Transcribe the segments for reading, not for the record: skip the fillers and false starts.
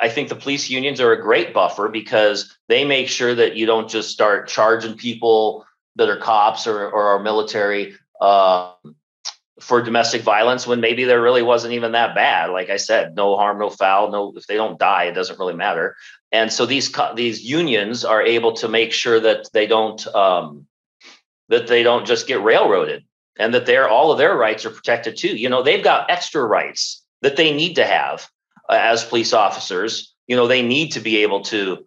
I think the police unions are a great buffer because they make sure that you don't just start charging people that are cops or our military for domestic violence when maybe there really wasn't even that bad. Like I said, no harm, no foul. No, if they don't die, it doesn't really matter. And so these unions are able to make sure that they don't just get railroaded and that all of their rights are protected too. You know, they've got extra rights that they need to have as police officers. You know, they need to be able to,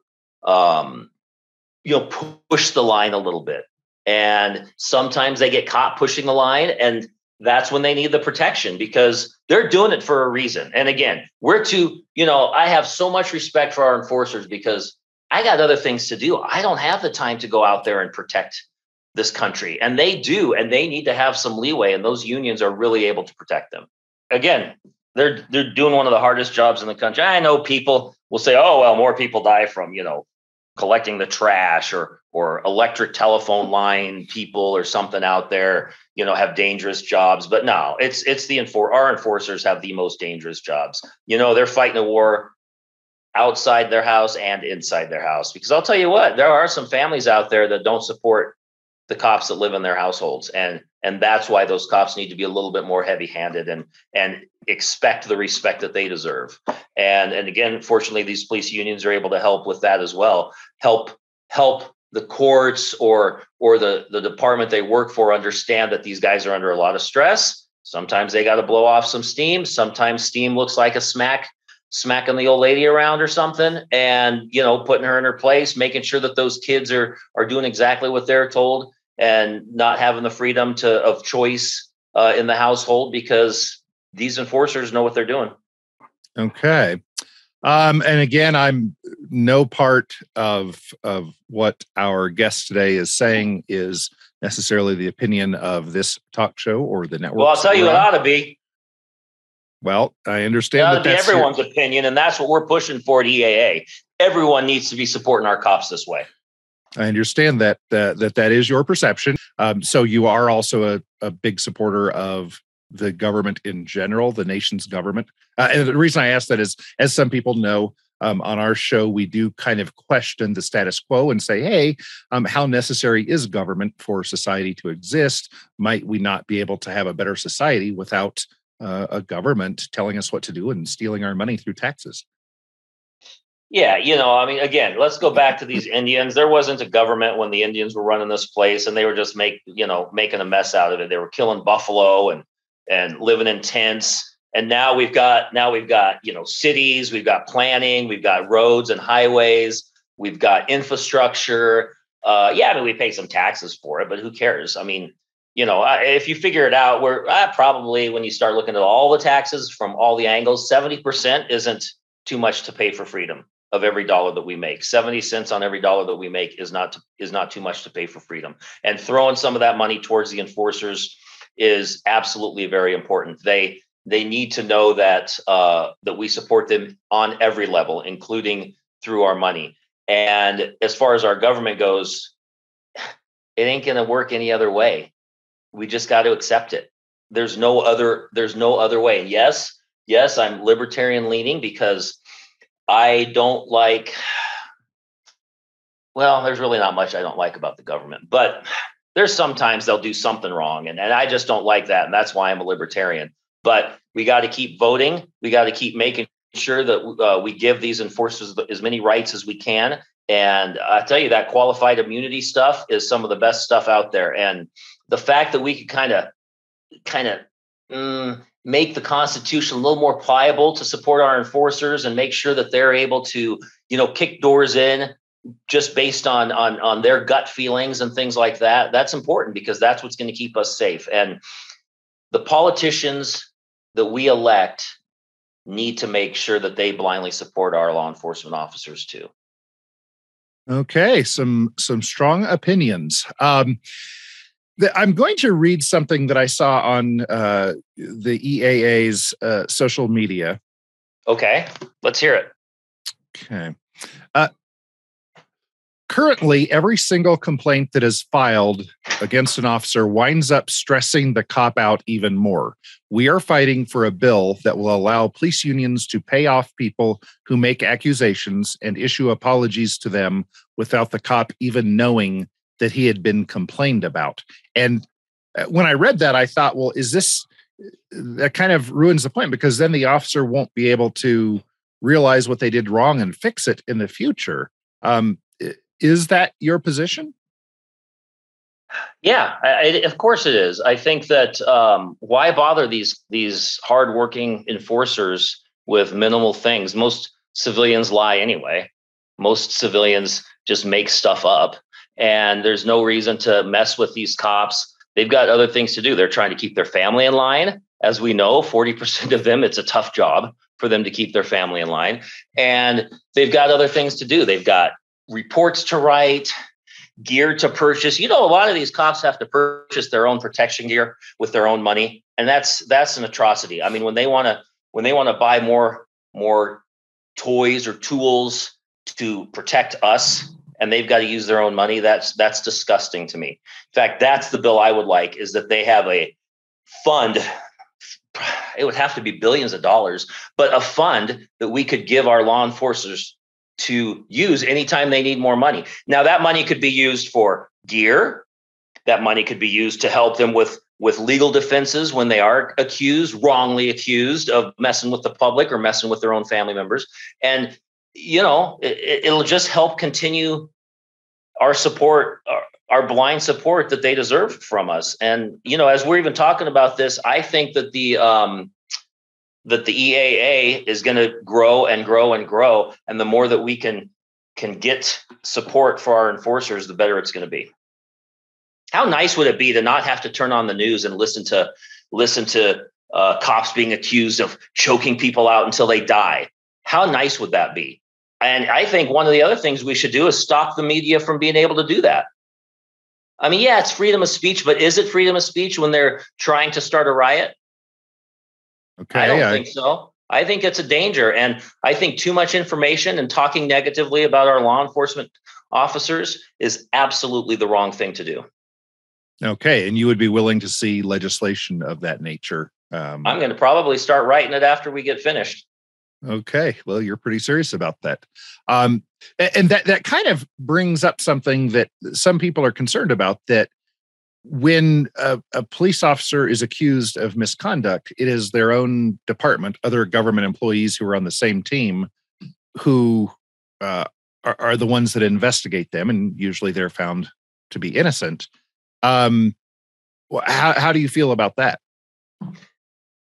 push the line a little bit. And sometimes they get caught pushing the line, and that's when they need the protection because they're doing it for a reason. And again, I have so much respect for our enforcers because I got other things to do. I don't have the time to go out there and protect this country, and they do, and they need to have some leeway, and those unions are really able to protect them. Again, they're doing one of the hardest jobs in the country. I know people will say, oh, well, more people die from, collecting the trash or electric telephone line people or something out there, have dangerous jobs. But no, it's our enforcers have the most dangerous jobs. They're fighting a war outside their house and inside their house, because I'll tell you what, there are some families out there that don't support the cops that live in their households. And that's why those cops need to be a little bit more heavy-handed and expect the respect that they deserve. And again, fortunately, these police unions are able to help with that as well. Help the courts or the department they work for understand that these guys are under a lot of stress. Sometimes they got to blow off some steam. Sometimes steam looks like a smacking the old lady around or something, and putting her in her place, making sure that those kids are doing exactly what they're told and not having the freedom of choice in the household because these enforcers know what they're doing. Okay. And again, I'm no part of what our guest today is saying is necessarily the opinion of this talk show or the network. Well, I'll tell you what it ought to be. Well, I understand that that's everyone's opinion, and that's what we're pushing for at EAA. Everyone needs to be supporting our cops this way. I understand that is your perception. So you are also a big supporter of the government in general, the nation's government. And the reason I ask that is, as some people know, on our show, we do kind of question the status quo and say, hey, how necessary is government for society to exist? Might we not be able to have a better society without a government telling us what to do and stealing our money through taxes? Yeah, again, let's go back to these Indians. There wasn't a government when the Indians were running this place, and they were just making a mess out of it. They were killing buffalo and living in tents. And now we've got cities, we've got planning, we've got roads and highways, we've got infrastructure. We pay some taxes for it, but who cares? If you figure it out, we're probably, when you start looking at all the taxes from all the angles, 70% isn't too much to pay for freedom of every dollar that we make. 70 cents on every dollar that we make is not too much to pay for freedom. And throwing some of that money towards the enforcers is absolutely very important. They need to know that we support them on every level, including through our money. And as far as our government goes, it ain't going to work any other way. We just got to accept it. There's no other way. And yes, I'm libertarian leaning because I don't like, well, there's really not much I don't like about the government, but there's sometimes they'll do something wrong. And I just don't like that. And that's why I'm a libertarian. But we got to keep voting. We got to keep making sure that we give these enforcers as many rights as we can. And I tell you, that qualified immunity stuff is some of the best stuff out there. And the fact that we could kind of make the Constitution a little more pliable to support our enforcers and make sure that they're able to, kick doors in just based on their gut feelings and things like that. That's important because that's what's going to keep us safe. And the politicians that we elect need to make sure that they blindly support our law enforcement officers too. Okay. Some strong opinions. I'm going to read something that I saw on the EAA's social media. Okay, let's hear it. Okay. Currently, every single complaint that is filed against an officer winds up stressing the cop out even more. We are fighting for a bill that will allow police unions to pay off people who make accusations and issue apologies to them without the cop even knowing that he had been complained about. And when I read that, I thought, well, is this, that kind of ruins the point, because then the officer won't be able to realize what they did wrong and fix it in the future. Is that your position? Yeah, of course it is. I think that why bother these hardworking enforcers with minimal things? Most civilians lie anyway. Most civilians just make stuff up, and there's no reason to mess with these cops. They've got other things to do. They're trying to keep their family in line. As we know, 40% of them, it's a tough job for them to keep their family in line. And they've got other things to do. They've got reports to write, gear to purchase. You know, a lot of these cops have to purchase their own protection gear with their own money. And that's an atrocity. I mean, when they want to buy more toys or tools to protect us, and they've got to use their own money, that's disgusting to me. In fact, that's the bill I would like, is that they have a fund. It would have to be billions of dollars, but a fund that we could give our law enforcers to use anytime they need more money. Now, that money could be used for gear. That money could be used to help them with legal defenses when they are accused, wrongly accused of messing with the public or messing with their own family members. And, you know, it'll just help continue our support, our blind support that they deserve from us. And, you know, as we're even talking about this, I think that the EAA is going to grow and grow and grow. And the more that we can get support for our enforcers, the better it's going to be. How nice would it be to not have to turn on the news and listen to cops being accused of choking people out until they die? How nice would that be? And I think one of the other things we should do is stop the media from being able to do that. I mean, yeah, it's freedom of speech, but is it freedom of speech when they're trying to start a riot? Okay, I don't think so. I think it's a danger. And I think too much information and talking negatively about our law enforcement officers is absolutely the wrong thing to do. Okay. And you would be willing to see legislation of that nature? I'm going to probably start writing it after we get finished. Okay. Well, you're pretty serious about that. And that kind of brings up something that some people are concerned about, that when a police officer is accused of misconduct, it is their own department, other government employees who are on the same team, who are the ones that investigate them. And usually they're found to be innocent. How do you feel about that?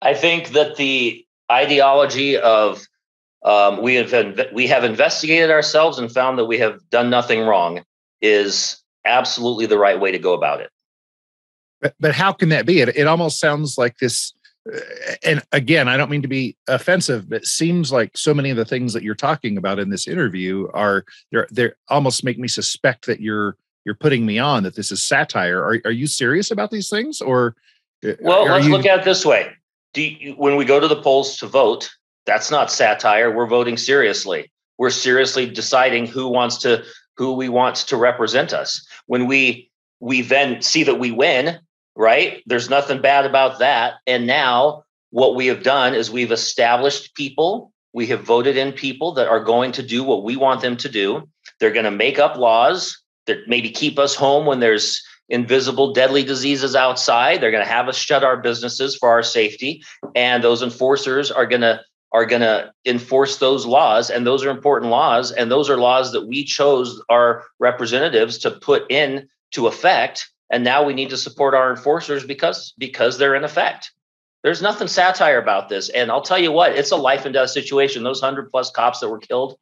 I think that the ideology of we have investigated ourselves and found that we have done nothing wrong is absolutely the right way to go about it. But how can that be? It almost sounds like this, and again, I don't mean to be offensive, but it seems like so many of the things that you're talking about in this interview are, they almost make me suspect that you're putting me on, that this is satire. Are you serious about these things? Or well, let's look at it this way. When we go to the polls to vote, that's not satire. We're voting seriously. We're seriously deciding who we want to represent us. When we then see that we win, right? There's nothing bad about that. And now what we have done is we've established people. We have voted in people that are going to do what we want them to do. They're going to make up laws that maybe keep us home when there's invisible deadly diseases outside. They're going to have us shut our businesses for our safety. And those enforcers are going to enforce those laws. And those are important laws. And those are laws that we chose our representatives to put in to effect. And now we need to support our enforcers because they're in effect. There's nothing satire about this. And I'll tell you what, it's a life and death situation. Those 100+ cops that were killed,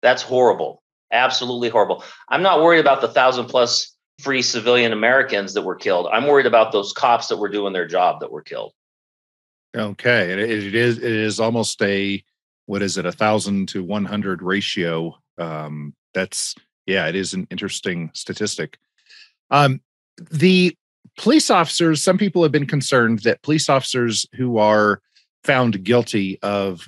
that's horrible. Absolutely horrible. I'm not worried about the 1,000+ free civilian Americans that were killed. I'm worried about those cops that were doing their job that were killed. Okay. It is almost a, 1,000 to 100 ratio. It is an interesting statistic. The police officers, some people have been concerned that police officers who are found guilty of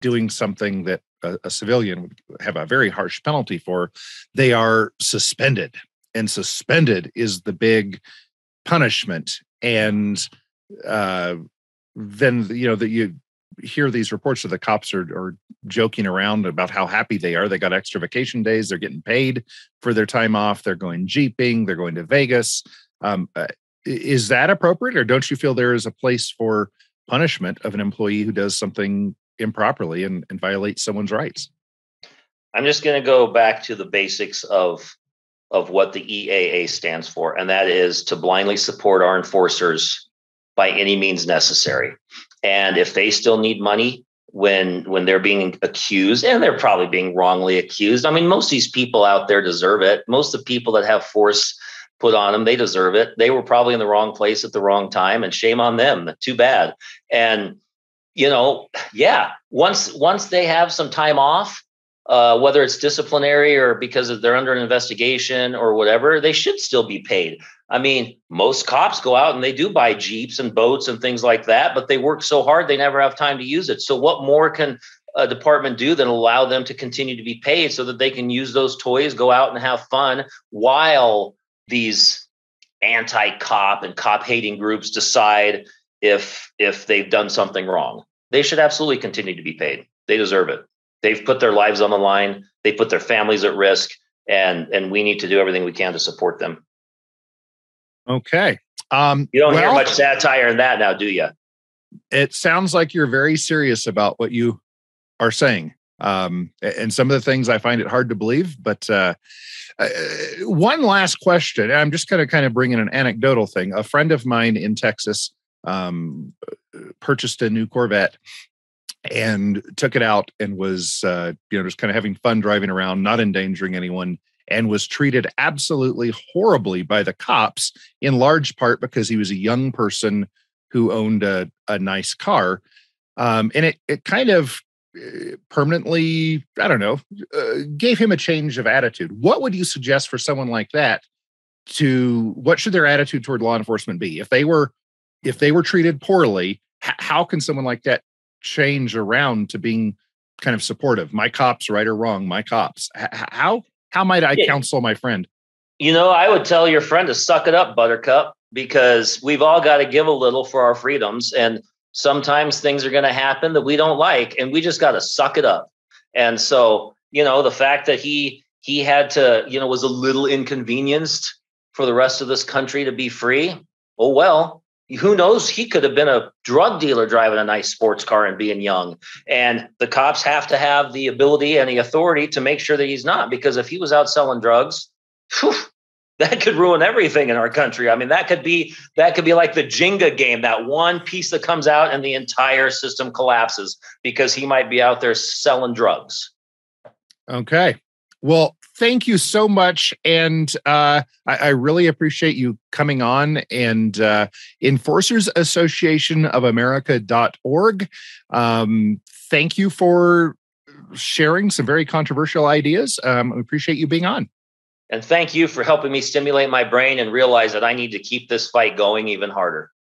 doing something that a civilian would have a very harsh penalty for, they are suspended. And suspended is the big punishment. And then, you know, that you hear these reports of the cops are joking around about how happy they are. They got extra vacation days. They're getting paid for their time off. They're going jeeping. They're going to Vegas. Is that appropriate? Or don't you feel there is a place for punishment of an employee who does something improperly and violates someone's rights? I'm just going to go back to the basics of what the EAA stands for, and that is to blindly support our enforcers by any means necessary. And if they still need money when they're being accused, and they're probably being wrongly accused, I mean, most of these people out there deserve it. Most of the people that have force put on them, they deserve it. They were probably in the wrong place at the wrong time, and shame on them. Too bad. And, you know, yeah, once they have some time off, whether it's disciplinary or because they're under an investigation or whatever, they should still be paid. I mean, most cops go out and they do buy Jeeps and boats and things like that, but they work so hard, they never have time to use it. So what more can a department do than allow them to continue to be paid so that they can use those toys, go out and have fun, while these anti-cop and cop-hating groups decide if they've done something wrong? They should absolutely continue to be paid. They deserve it. They've put their lives on the line. They put their families at risk, and we need to do everything we can to support them. Okay. You don't hear much satire in that now, do you? It sounds like you're very serious about what you are saying. And some of the things I find it hard to believe, but one last question. I'm just going to kind of bring in an anecdotal thing. A friend of mine in Texas purchased a new Corvette and took it out and was, you know, just kind of having fun driving around, not endangering anyone, and was treated absolutely horribly by the cops, in large part because he was a young person who owned a nice car. And it kind of permanently, I don't know, gave him a change of attitude. What would you suggest for someone like that? What should their attitude toward law enforcement be? If they were treated poorly, how can someone like that change around to being kind of supportive? My cops, right or wrong, my cops. How might I counsel my friend? You know, I would tell your friend to suck it up, buttercup, because we've all got to give a little for our freedoms. And sometimes things are going to happen that we don't like, and we just got to suck it up. And so, you know, the fact that he had to, you know, was a little inconvenienced for the rest of this country to be free. Oh, well, who knows? He could have been a drug dealer driving a nice sports car and being young. And the cops have to have the ability and the authority to make sure that he's not, because if he was out selling drugs, whew, that could ruin everything in our country. I mean, that could be like the Jenga game, that one piece that comes out and the entire system collapses because he might be out there selling drugs. Okay. Well, thank you so much. And I really appreciate you coming on, and Enforcer's Association of America.org. Thank you for sharing some very controversial ideas. I appreciate you being on. And thank you for helping me stimulate my brain and realize that I need to keep this fight going even harder.